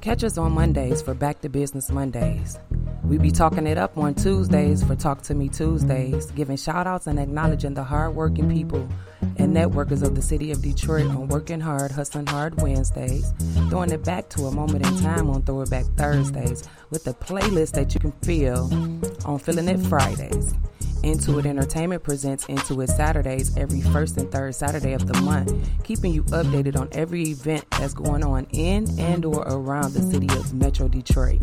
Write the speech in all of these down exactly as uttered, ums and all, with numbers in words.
Catch us on Mondays for Back to Business Mondays. We be talking it up on Tuesdays for Talk to Me Tuesdays, giving shout outs and acknowledging the hardworking people and networkers of the city of Detroit on Working Hard, Hustling Hard Wednesdays, throwing it back to a moment in time on Throwback Thursdays with a playlist that you can feel on Feeling It Fridays. Into It Entertainment presents Into It Saturdays every first and third Saturday of the month, keeping you updated on every event that's going on in and or around the city of Metro Detroit.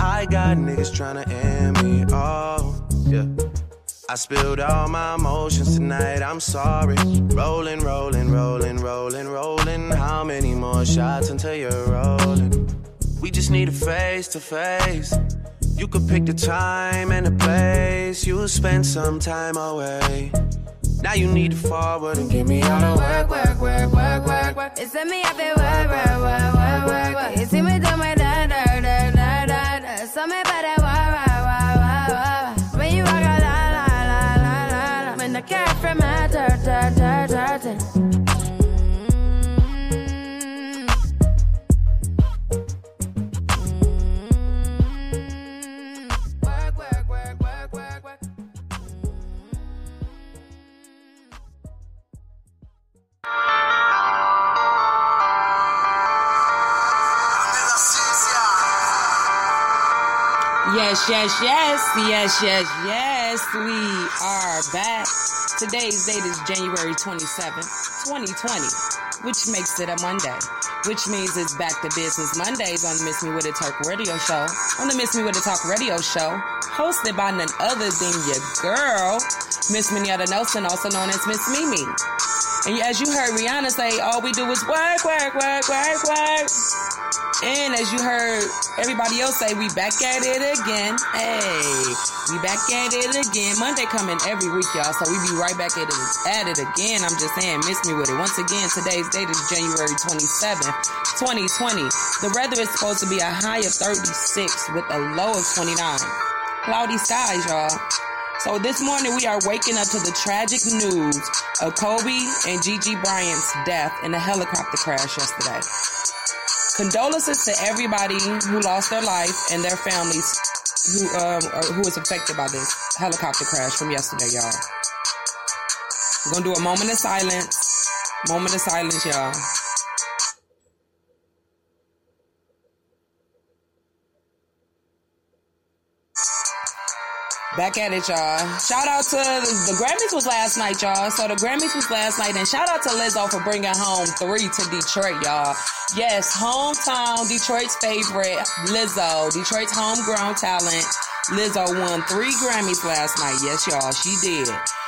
I got niggas tryna end me off, yeah. I spilled all my emotions tonight, I'm sorry. Rolling, rolling, rolling, rolling, rolling. How many more shots until you're rolling? We just need a face-to-face. You could pick the time and the place. You'll spend some time away. Now you need to forward and give me all the work, work, work, work, work, work. It's in me, I feel work, work, work, work, work, work. You see me do my da-da-da-da-da-da. So me about that wah-wah-wah-wah-wah-wah. When you walk out, la-la-la-la-la-la. When I care from my da-da-da-da-da. Yes, yes, yes, yes, yes, yes, we are back. Today's date is January twenty-seventh, twenty twenty, which makes it a Monday, which means it's Back to Business Mondays on the Miss Me With It Talk radio show, on the Miss Me With It Talk radio show, hosted by none other than your girl, Miss Minyetta Nelson, also known as Miss Mimi. And as you heard Rihanna say, all we do is work, work, work, work, work. And as you heard everybody else say, we back at it again. Hey, We back at it again. Monday coming every week, y'all. So we be right back at it, at it again. I'm just saying, miss me with it. Once again, today's date is January twenty-seventh, twenty twenty. The weather is supposed to be a high of thirty-six with a low of twenty-nine. Cloudy skies, y'all. So this morning we are waking up to the tragic news of Kobe and Gigi Bryant's death in a helicopter crash yesterday. Condolences to everybody who lost their life and their families who um are, who was affected by this helicopter crash from yesterday, y'all. We're gonna do a moment of silence. Moment of silence, y'all. Back at it, y'all. Shout out to the Grammys was last night, y'all. So the Grammys was last night, and shout out to Lizzo for bringing home three to Detroit, y'all. Yes, hometown, Detroit's favorite, Lizzo. Detroit's homegrown talent. Lizzo won three Grammys last night. Yes, y'all, she did.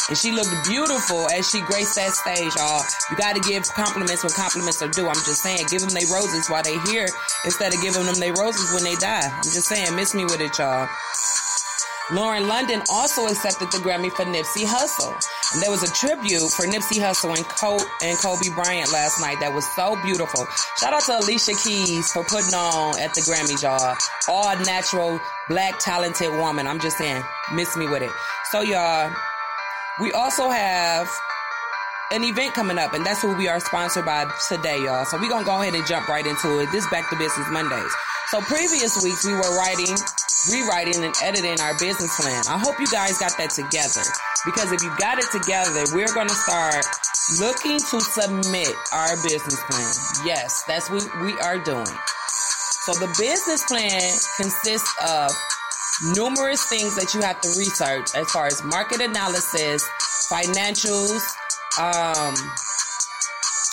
And she looked beautiful as she graced that stage, y'all. You got to give compliments when compliments are due. I'm just saying, give them they roses while they here instead of giving them they roses when they die. I'm just saying, miss me with it, y'all. Lauren London also accepted the Grammy for Nipsey Hussle. And there was a tribute for Nipsey Hussle and, Col- and Kobe Bryant last night that was so beautiful. Shout out to Alicia Keys for putting on at the Grammys, y'all. All natural, black, talented woman. I'm just saying, miss me with it. So, y'all, we also have an event coming up, and that's what we are sponsored by today, y'all. So we're going to go ahead and jump right into it. This Back to Business Mondays. So previous weeks, we were writing... rewriting and editing our business plan. I hope you guys got that together, because if you got it together, we're going to start looking to submit our business plan. Yes, that's what we are doing. So the business plan consists of numerous things that you have to research as far as market analysis, financials, um,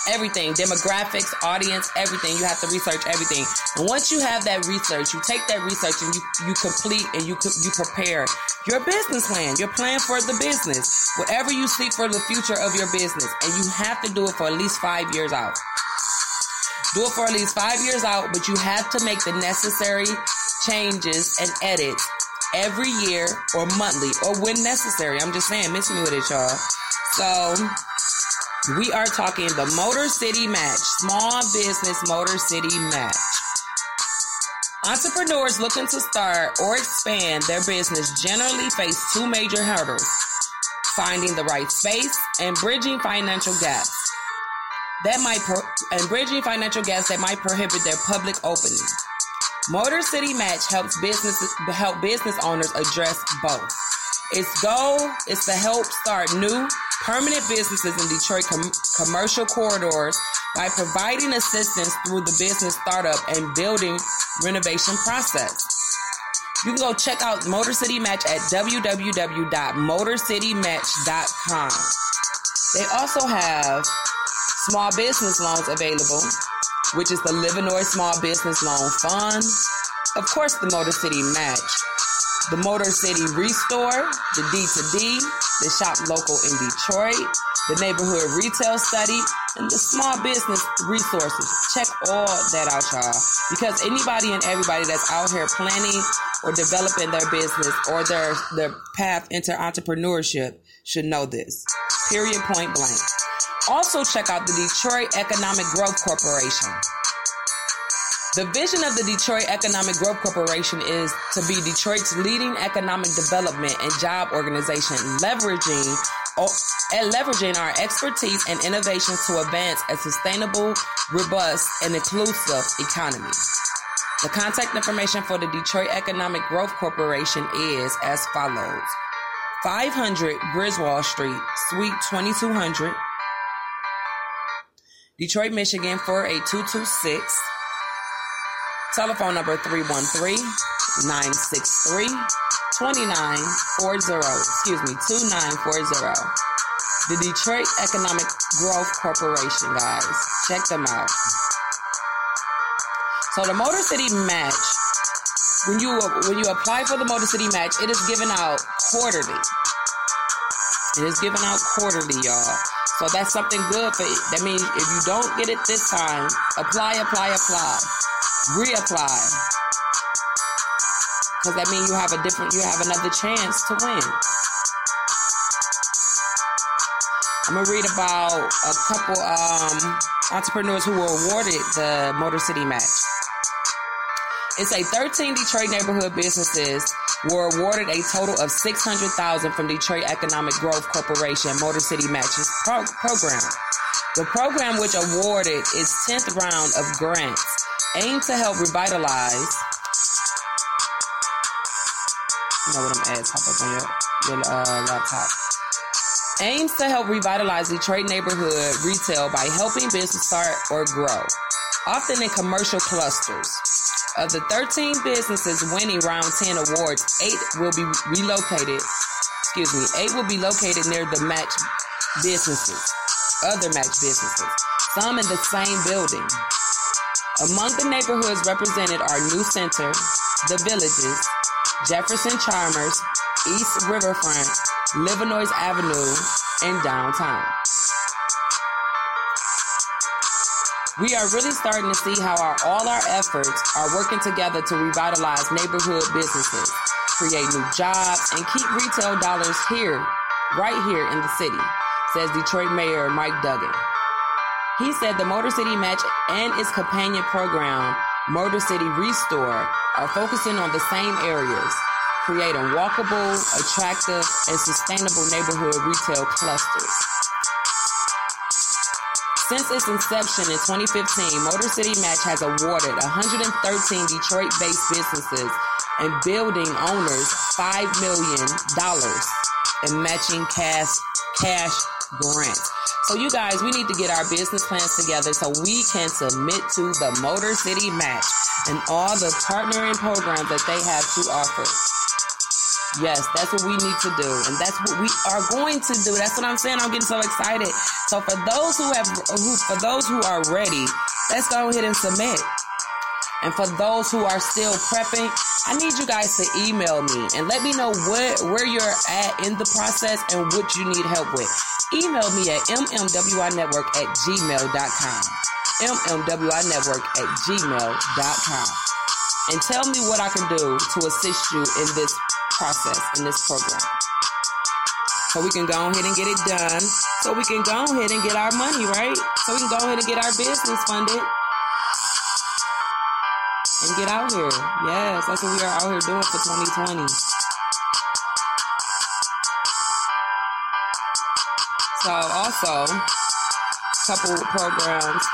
everything, demographics, audience, everything. You have to research everything. And once you have that research, you take that research and you, you complete and you you prepare your business plan, your plan for the business, whatever you seek for the future of your business. And you have to do it for at least five years out. Do it for at least five years out, but you have to make the necessary changes and edits every year or monthly or when necessary. I'm just saying, miss me with it, y'all. So... we are talking the Motor City Match, Small Business Motor City Match. Entrepreneurs looking to start or expand their business generally face two major hurdles: finding the right space and bridging financial gaps. That might pro- and bridging financial gaps that might prohibit their public opening. Motor City Match helps businesses help business owners address both. Its goal is to help start new permanent businesses in Detroit com- commercial corridors by providing assistance through the business startup and building renovation process. You can go check out Motor City Match at w w w dot motor city match dot com. They also have small business loans available, which is the Livernois Small Business Loan Fund, of course the Motor City Match, the Motor City Restore, the D to D, the Shop Local in Detroit, the Neighborhood Retail Study, and the Small Business Resources. Check all that out, y'all, because anybody and everybody that's out here planning or developing their business or their, their path into entrepreneurship should know this, period, point blank. Also check out the Detroit Economic Growth Corporation. The vision of the Detroit Economic Growth Corporation is to be Detroit's leading economic development and job organization, leveraging and leveraging our expertise and innovations to advance a sustainable, robust, and inclusive economy. The contact information for the Detroit Economic Growth Corporation is as follows: five hundred Griswold Street, Suite twenty-two hundred, Detroit, Michigan four eight two two six. Telephone number three one three, nine six three, two nine four zero. Excuse me, two nine four zero. The Detroit Economic Growth Corporation, guys. Check them out. So the Motor City Match, when you when you apply for the Motor City Match, it is given out quarterly. It is given out quarterly, y'all. So that's something good for it. That means if you don't get it this time, apply, apply, apply. Reapply. Because that means you have a different, you have another chance to win. I'm going to read about a couple um, entrepreneurs who were awarded the Motor City Match. It's a thirteen Detroit neighborhood businesses were awarded a total of six hundred thousand dollars from Detroit Economic Growth Corporation Motor City Matches pro- program. The program, which awarded its tenth round of grants, aimed to help revitalize. You know what them ads pop up on your, your uh, laptop. Aims to help revitalize Detroit neighborhood retail by helping businesses start or grow, often in commercial clusters. Of the thirteen businesses winning round ten awards, eight will be relocated. Excuse me, eight will be located near the match businesses, other match businesses, some in the same building. Among the neighborhoods represented are New Center, The Villages, Jefferson Chalmers, East Riverfront, Livernois Avenue, and downtown. We are really starting to see how our, all our efforts are working together to revitalize neighborhood businesses, create new jobs, and keep retail dollars here, right here in the city, says Detroit Mayor Mike Duggan. He said the Motor City Match and its companion program, Motor City Restore, are focusing on the same areas, creating walkable, attractive, and sustainable neighborhood retail clusters. Since its inception in twenty fifteen, Motor City Match has awarded one hundred thirteen Detroit-based businesses and building owners five million dollars in matching cash, cash grants. So you guys, we need to get our business plans together so we can submit to the Motor City Match and all the partnering programs that they have to offer. Yes, that's what we need to do. And that's what we are going to do. That's what I'm saying. I'm getting so excited. So for those who have, who, for those who are ready, let's go ahead and submit. And for those who are still prepping, I need you guys to email me and let me know what, where you're at in the process and what you need help with. Email me at m m w i network at gmail dot com. m m w i network at gmail dot com. And tell me what I can do to assist you in this process, in this program. So we can go ahead and get it done. So we can go ahead and get our money, right? So we can go ahead and get our business funded. And get out here. Yes, that's what we are out here doing for twenty twenty. So also, a couple of programs,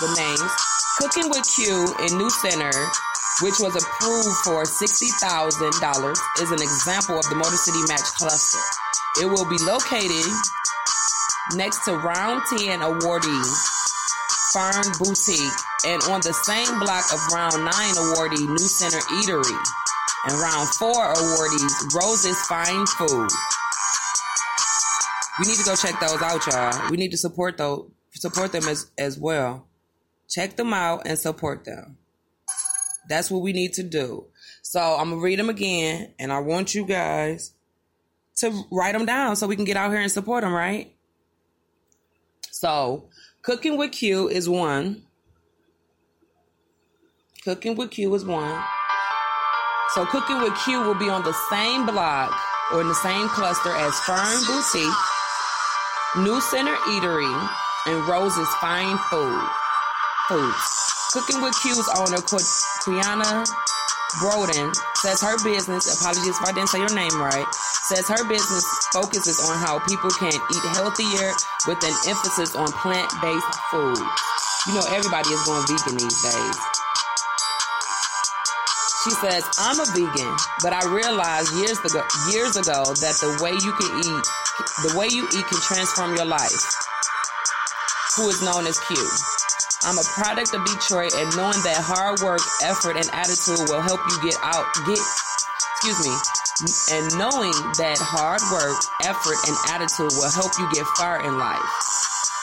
the names. Cooking with Q in New Center, which was approved for sixty thousand dollars, is an example of the Motor City Match cluster. It will be located next to Round ten awardee Fern Boutique, and on the same block of Round nine awardee New Center Eatery, and Round four awardees Rose's Fine Food. You need to go check those out, y'all. We need to support those, support them as, as well. Check them out and support them. That's what we need to do. So I'm going to read them again, and I want you guys to write them down so we can get out here and support them, right? So Cooking with Q is one. Cooking with Q is one. So Cooking with Q will be on the same block or in the same cluster as Fern Boutique, New Center Eatery, and Rose's Fine Food. Foods. Cooking with Q's owner, Kiana Broden, says her business, apologies if I didn't say your name right, says her business focuses on how people can eat healthier with an emphasis on plant-based food. You know, everybody is going vegan these days. She says, I'm a vegan, but I realized years ago, years ago that the way you can eat, the way you eat can transform your life. Who is known as Q. I'm a product of Detroit, and knowing that hard work, effort, and attitude will help you get out, get, excuse me, and knowing that hard work, effort, and attitude will help you get far in life.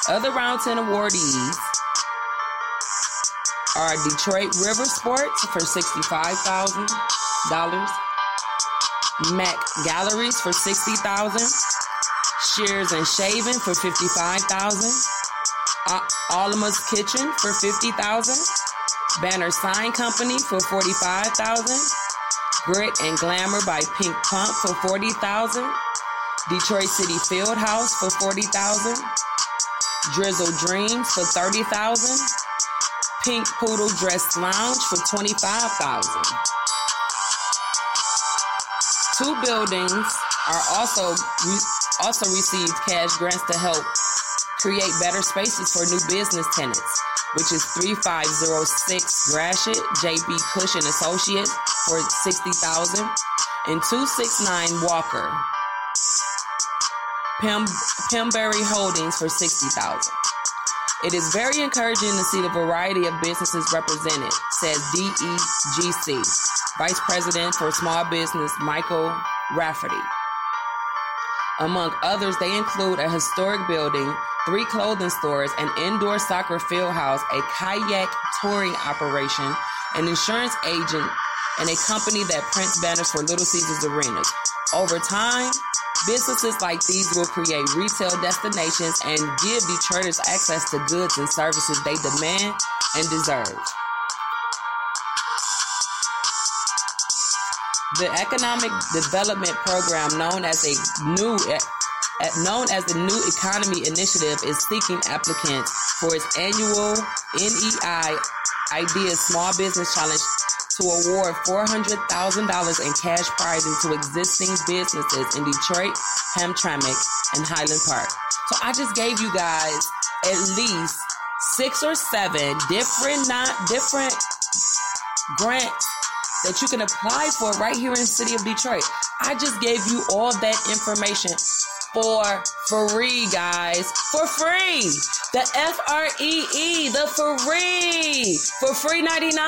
Other Round ten awardees are Detroit River Sports for sixty-five thousand dollars, Mac Galleries for sixty thousand dollars, Shears and Shaving for fifty-five thousand dollars, Alima's Kitchen for fifty thousand dollars, Banner Sign Company for forty-five thousand dollars, Grit and Glamour by Pink Pump for forty thousand dollars. Detroit City Fieldhouse for forty thousand dollars. Drizzle Dreams for thirty thousand dollars. Pink Poodle Dress Lounge for twenty-five thousand dollars. Two buildings are also also received cash grants to help create better spaces for new business tenants, which is three five zero six Gratiot, J B. Cush and Associates for sixty thousand dollars, and two six nine Walker, Pem- Pemberry Holdings for sixty thousand dollars. It is very encouraging to see the variety of businesses represented, says D E G C, Vice President for Small Business Michael Rafferty. Among others, they include a historic building, three clothing stores, an indoor soccer field house, a kayak touring operation, an insurance agent, and a company that prints banners for Little Caesars Arenas. Over time, businesses like these will create retail destinations and give Detroiters access to goods and services they demand and deserve. The economic development program known as a new known as the New Economy Initiative is seeking applicants for its annual N E I Ideas Small Business Challenge to award four hundred thousand dollars in cash prizes to existing businesses in Detroit, Hamtramck, and Highland Park. So I just gave you guys at least six or seven different not different grants that you can apply for right here in the city of Detroit. I just gave you all that information for free, guys. For free. The F R E E, the free. For free ninety-nine.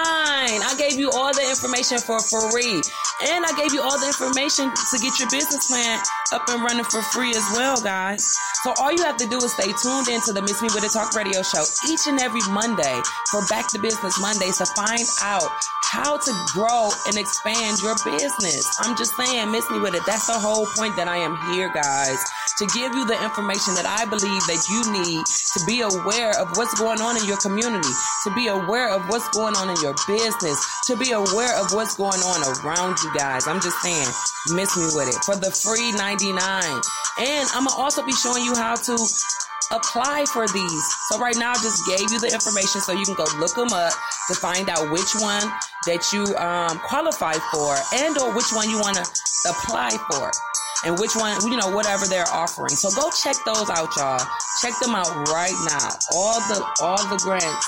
I gave you all the information for free. And I gave you all the information to get your business plan up and running for free as well, guys. So all you have to do is stay tuned in to the Miss Me With It Talk radio show each and every Monday for Back to Business Mondays to find out how to grow and expand your business. I'm just saying, Miss Me With It. That's the whole point that I am here, guys, to give you the information that I believe that you need to be aware of what's going on in your community, to be aware of what's going on in your business, to be aware of what's going on around you guys. I'm just saying, Miss Me With It for the free ninety-nine. And I'm going to also be showing you how to apply for these. So right now I just gave you the information so you can go look them up to find out which one that you um, qualify for and or which one you want to apply for and which one, you know, whatever they're offering. So go check those out, y'all. Check them out right now. All the all the grants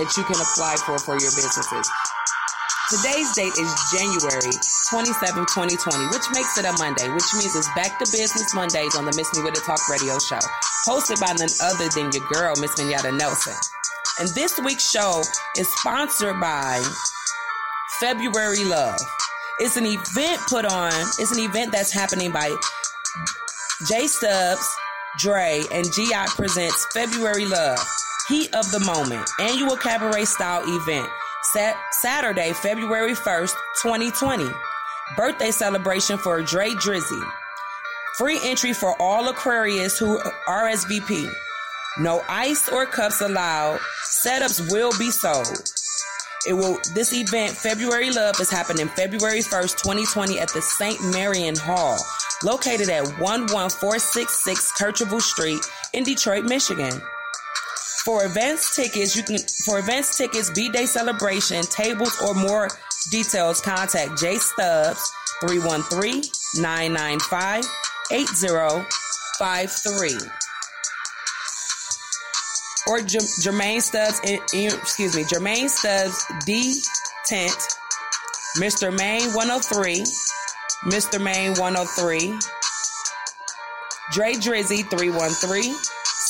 that you can apply for for your businesses. Today's date is January twenty-seventh, twenty twenty, which makes it a Monday, which means it's Back to Business Mondays on the Miss Me With It Talk radio show, hosted by none other than your girl, Miss Minyetta Nelson. And this week's show is sponsored by February Love. It's an event put on, it's an event that's happening by J Stubbs, Dre, and G I presents February Love, Heat of the Moment, annual cabaret style event. Saturday, February first, twenty twenty. Birthday celebration for Dre Drizzy. Free entry for all Aquarius who R S V P. No ice or cups allowed. Setups will be sold. It will. This event, February Love, is happening February first, twenty twenty at the Saint Marian Hall, located at one one four six six Kercheval Street in Detroit, Michigan. For events tickets, you can for events tickets, B-Day celebration, tables or more details, contact J Stubbs three one three, nine nine five, eight zero five three. Or J- Jermaine Stubbs, in, in, excuse me, Jermaine Stubbs D Tent, Mister Main one oh three, Mister Main one oh three, Dre Drizzy three one three.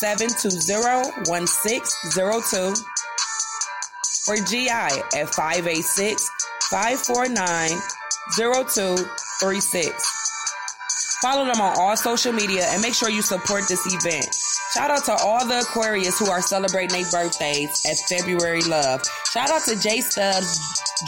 seven two zero, one six zero two, or G I at five eight six, five four nine, zero two three six. Follow them on all social media and make sure you support this event. Shout out to all the Aquarius who are celebrating their birthdays at February Love. Shout out to J Stubbs,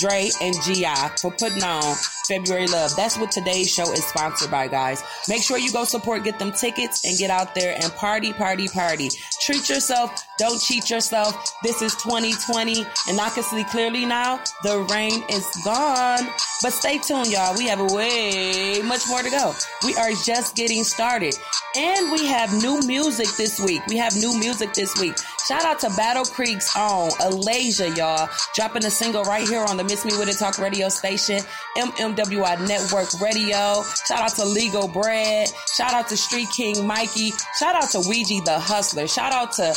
Dre, and G I for putting on February Love. That's what today's show is sponsored by, guys. Make sure you go support, get them tickets, and get out there and party, party, party. Treat yourself. Don't cheat yourself. This is twenty twenty, and I can see clearly now. The rain is gone. But stay tuned, y'all. We have way much more to go. We are just getting started. And we have new music this week. We have new music this week. Shout out to Battle Creek's own Alasia, y'all. Dropping a single right here on the Miss Me With It Talk radio station, M M W I Network Radio. Shout out to Legal Bread. Shout out to Street King Mikey. Shout out to Ouija the Hustler. Shout out to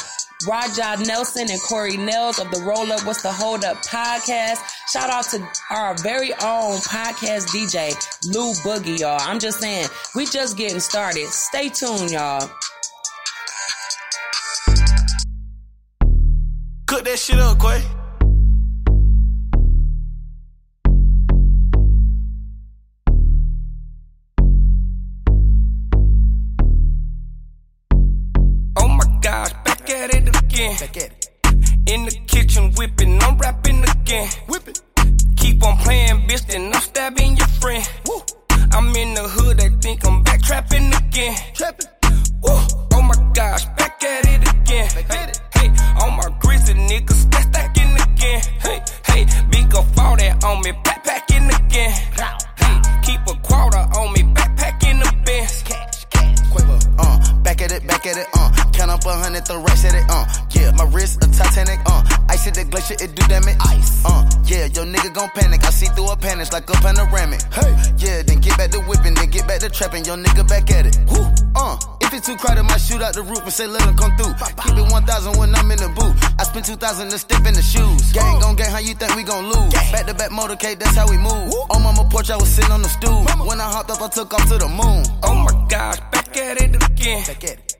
Raja Nelson and Corey Nels of the Roll Up What's the Hold Up podcast. Shout out to our very own podcast D J, Lou Boogie, y'all. I'm just saying, we just getting started. Stay tuned, y'all. Cook that shit up, Quay. In the kitchen whipping, I'm rapping again. Whip it. Keep on playing, bitch, then I'm stabbing your friend. Woo. I'm in the hood, I think I'm back trapping again. Trapping. Woo. Oh my gosh, back at it again. Back at it. Hey, on my grizzly niggas, stack stacking again. Hey, hey, big up all that on me, backpacking again. Wow. Hey, keep a quarter on me, backpacking the Benz. Cash, cash, Quavo. Uh, back at it, back at it, uh. Count up a hundred, throw racks at it, uh, yeah, my wrist a Titanic, uh, ice at the glacier, it do damage, ice, uh, yeah, your nigga gon' panic, I see through a panic like a panoramic, hey, yeah, then get back to whipping, then get back to trapping, your nigga back at it, whoo, uh, if it's too crowded, might shoot out the roof and say let him come through, keep it one thousand when I'm in the booth, I spend two thousand to step in the shoes, gang gon' gang, how you think we gon' lose, back to back motorcade, that's how we move, on mama porch, I was sitting on the stool, when I hopped up, I took off to the moon, oh my gosh, back at it again, back at it.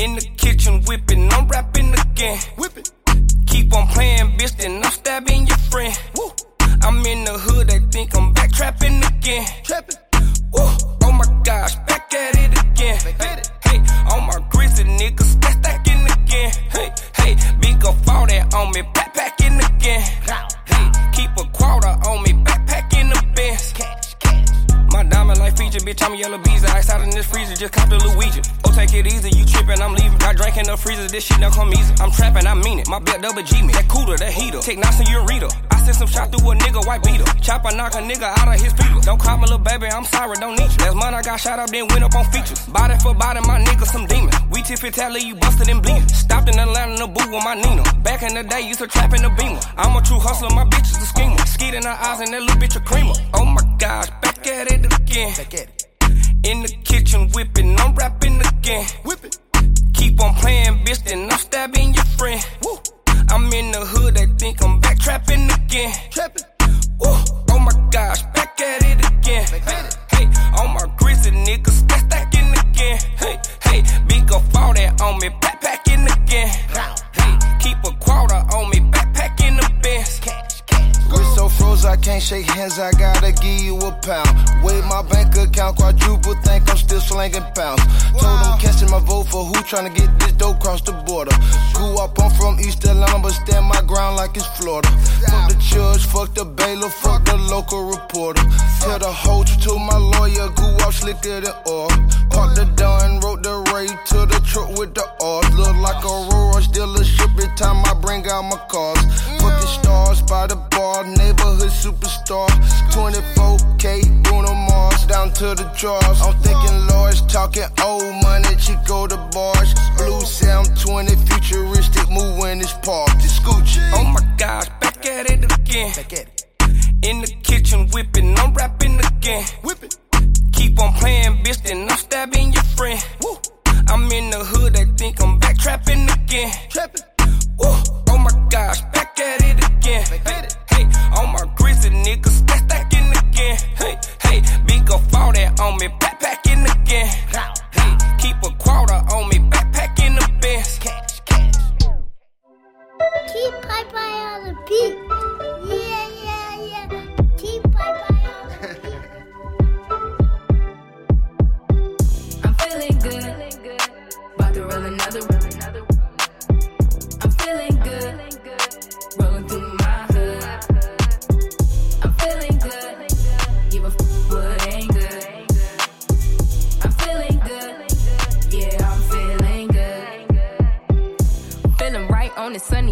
In the kitchen whipping, I'm rapping again. Whip it. Keep on playing, bitch, then I'm stabbing your friend. Woo. I'm in the hood, I think I'm back trapping again. Trapping. Woo. Oh my gosh, back at it again. Back at it. Hey, on my grizzly niggas, stack stacking again. Hey, hey, big up all that on me, backpacking again. Hey, keep a quarter on me, backpacking the Benz. My diamond like feature, bitch, I'm yellow bees. I ice out in this freezer, just cop the Luigi. Oh, take it easy, you trippin', I'm leaving. I drank in the freezer, this shit don't come easy. I'm trappin', I mean it. My belt double G me. That cooler, that heater. Take Knox and Urita. I sent some shot through a nigga, white beater. Chop a knock a nigga out of his people. Don't call me little baby, I'm sorry, don't need you. Last month I got shot up, then went up on features. Body for body, my nigga some demon. We tippy tally, you busted and bleeding. Stopped in Atlanta, the boo with my Nina. Back in the day, used to trap in the Beamer. I'm a true hustler, my bitch is a schemer. Skeet in her eyes and that little bitch a creamer. Oh my gosh, back at it. Again. Back at it. In the kitchen whipping, I'm rapping again. Whip it. Keep on playing, bitch, then I'm stabbing your friend. Woo. I'm in the hood, I think I'm back trapping again. Trapping. Woo. Oh my gosh, back at it again. Back at it. Hey, on my grizzly niggas, stack stacking again. Hey, hey, big up all that on me, backpacking again. Wow. Hey, keep a quarter on me, backpacking the Benz. Wrist so froze, I can't shake hands, I gotta give you a pound. Weigh my bank account, quadruple, think I'm still slanging pounds. Wow. Told them catching my vote for who, tryna get this dough across the border. Grew up, I'm from East Atlanta, but stand my ground like it's Florida. Fuck the judge, fuck the bailiff, fuck the local reporter. Tell the hoe to my lawyer, grew up slicker than oil. Parked the dun, wrote the raid to the truck with the oil. Look like a Rolls dealership every time I bring out my cars. Fucking stars by the bar. Neighborhood superstar, twenty-four K, Bruno Mars, down to the drawers. I'm thinking large, talking old money, Chico the bars. Blue Sound twenty, futuristic, move in this park. This Gucci. Oh my gosh, back at it again. Back at it. In the kitchen whipping, I'm rapping again. Whip it. Keep on playing, bitch, then I'm stabbing your friend. Woo. I'm in the hood, I think I'm back trapping again. Trapping. Woo. Oh my gosh, back at it again. Back at it. Hey, on my grizzly niggas, stack stacking again. Hey, hey, big up all that on me, backpacking again. Hey, keep a quarter on me, backpacking the Benz. Cash, cash. Keep pipe on the beat. Yeah, yeah, yeah. Keep pipe on the beat.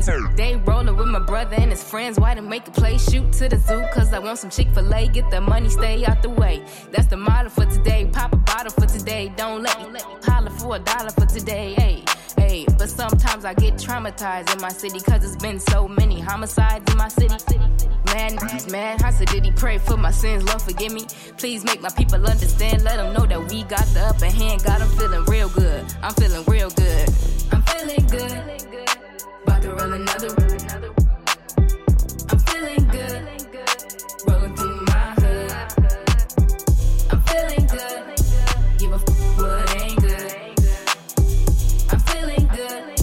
two. Day rolling with my brother and his friends. Why didn't make a play? Shoot to the zoo, cause I want some Chick-fil-A. Get the money, stay out the way. That's the model for today. Pop a bottle for today. Don't let me, let me holler for a dollar for today. Hey, hey. But sometimes I get traumatized in my city, cause it's been so many homicides in my city. Mad, mad, how said did he pray for my sins? Lord forgive me. Please make my people understand. Let them know that we got the upper hand. God, I'm feeling real good. I'm feeling real good. I'm feeling good. About to roll another. I'm feeling good. Rolling through my hood. I'm feeling good. Give a f- what ain't good. I'm feeling good.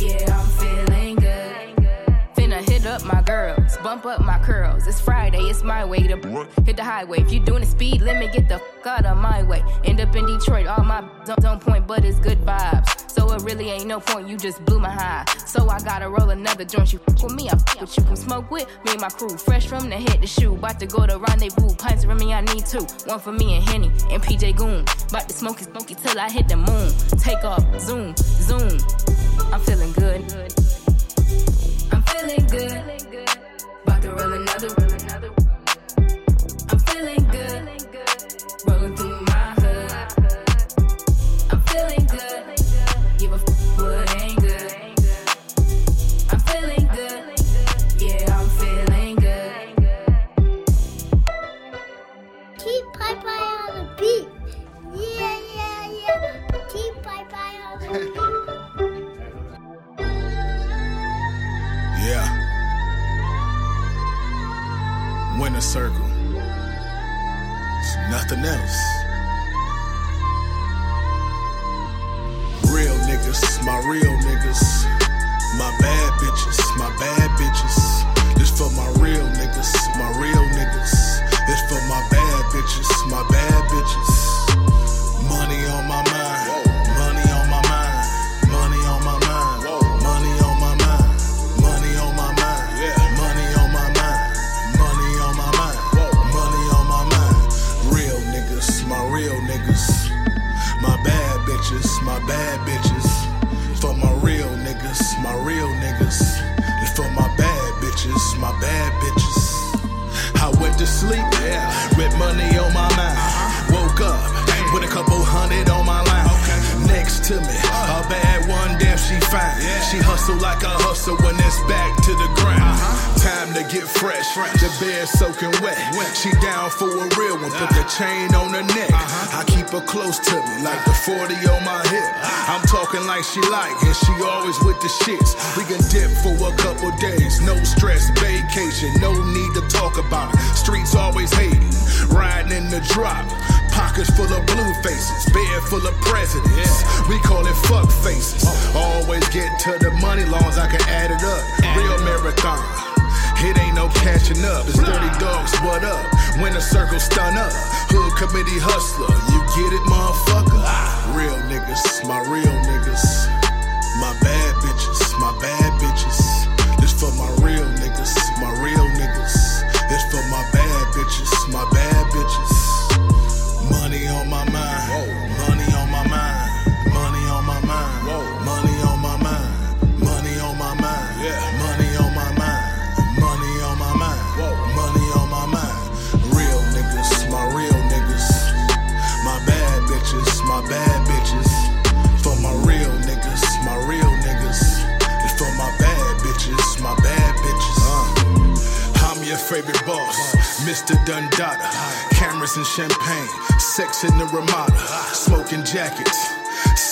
Yeah, I'm feeling good. Finna hit up my girls. Bump up my curls. It's Friday. It's my way to b- hit the highway. If you doing the speed limit, get the f- out of my way. End up in Detroit. All my b- don't point, but it's good vibes. So it really ain't no point, you just blew my high. So I gotta roll another joint. You f with me, I f with you. Come smoke with me and my crew. Fresh from the head to shoe. About to go to rendezvous. Pints for me, I need two. One for me and Henny and P J Goon. About to smoke it, smoke it till I hit the moon. Take off, zoom, zoom. I'm feeling good. I'm feeling good. About to roll another, roll another. I'm feeling good. Rolling through my hood. I'm feeling good. Give a f- what ain't good. I'm feeling good. Yeah, I'm feeling good. Keep Pie Pie on the beat. Yeah, yeah, yeah. Keep Pie Pie on the beat. Yeah. Winner Circle. It's nothing else. Real niggas, my real niggas, my bad bitches, my bad bitches. This for my real niggas, my real niggas. This for my bad bitches, my bad bitches. Money on my mind, money on my mind, money on my mind, money on my mind, money on my mind, money on my mind, money on my mind, money on my mind. Real niggas, my real niggas, my bad bitches, my bad bitches. For my real niggas, my real niggas. And for my bad bitches, my bad bitches. I went to sleep, yeah, with money on my mind. Woke up, damn, with a couple hundred on my line. Okay. Next to me, uh, a bad one, damn, she fine. Yeah. She hustle like a hustle when it's back to the grind. Uh-huh. Time to get fresh, fresh. The bed soaking wet. wet. She down for a real one, uh-huh. Put the chain on her neck. Uh-huh. I keep her close to me, like the forty on my hip. Uh-huh. I'm talking like she like, and she always with the shits. We can dip for a couple days, no stress, vacation, no need to talk about. Streets always hating, riding in the drop. Pockets full of blue faces, bed full of presidents. We call it fuck faces. Always get to the money, long as I can add it up. Real marathon, it ain't no catching up. It's dirty dogs, what up? Winner Circle, stun up. Hood committee hustler, you get it, motherfucker. Real niggas, my real niggas. My bad bitches, my bad bitches. This for my real niggas, my real niggas. It's for my bad bitches, my bad bitches. Money on my mind, money on my mind, money on my mind, money on my mind, money on my mind, money on my mind, money on my mind, money on my mind. Real niggas, my real niggas, my bad bitches, my bad bitches. For my real niggas, my real niggas. It's for my bad bitches, my bad bitches. I'm your favorite boss, Mister Dundada. Cameras and champagne, sex in the Ramada. Smoking jackets,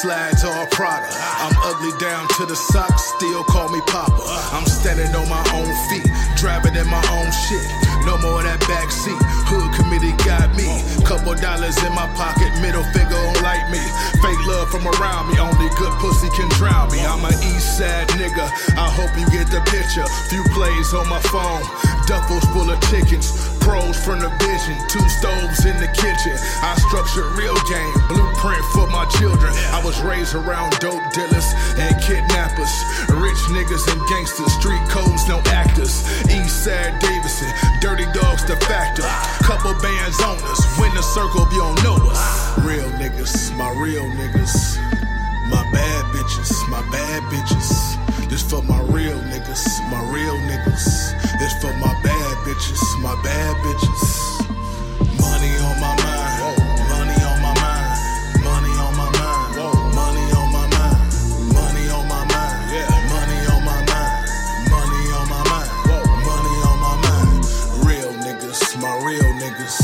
slides all Prada. I'm ugly down to the socks, still call me Papa. I'm standing on my own feet, driving in my own shit. No more of that backseat, hood committee got me. Couple dollars in my pocket, middle finger don't like me. Fake love from around me, only good pussy can drown me. I'm an east side nigga, I hope you get the picture. Few plays on my phone, duffels full of chickens, pros from the vision, two stoves in the kitchen. I structured real game, blueprint for my children. I was raised around dope dealers and kidnappers, rich niggas and gangsters, street codes, no actors. Eastside Davidson, dirty dogs the factor. Couple bands on us, Winner Circle if you don't know us. Real niggas, my real niggas, my bad bitches, my bad bitches. This for my real niggas, my real niggas. This for my bad bitches, my bad bitches. Money on my mind, money on my mind, money on my mind, money on my mind, money on my mind, money on my mind, money on my mind, money on my mind. Real niggas, my real niggas,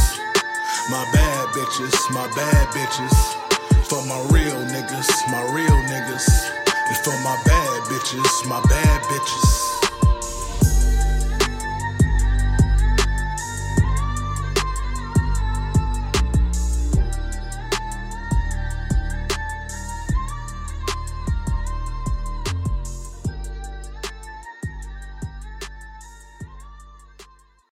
my bad bitches, my bad bitches. For my real niggas, my real niggas. It's for my bad bitches, my bad bitches.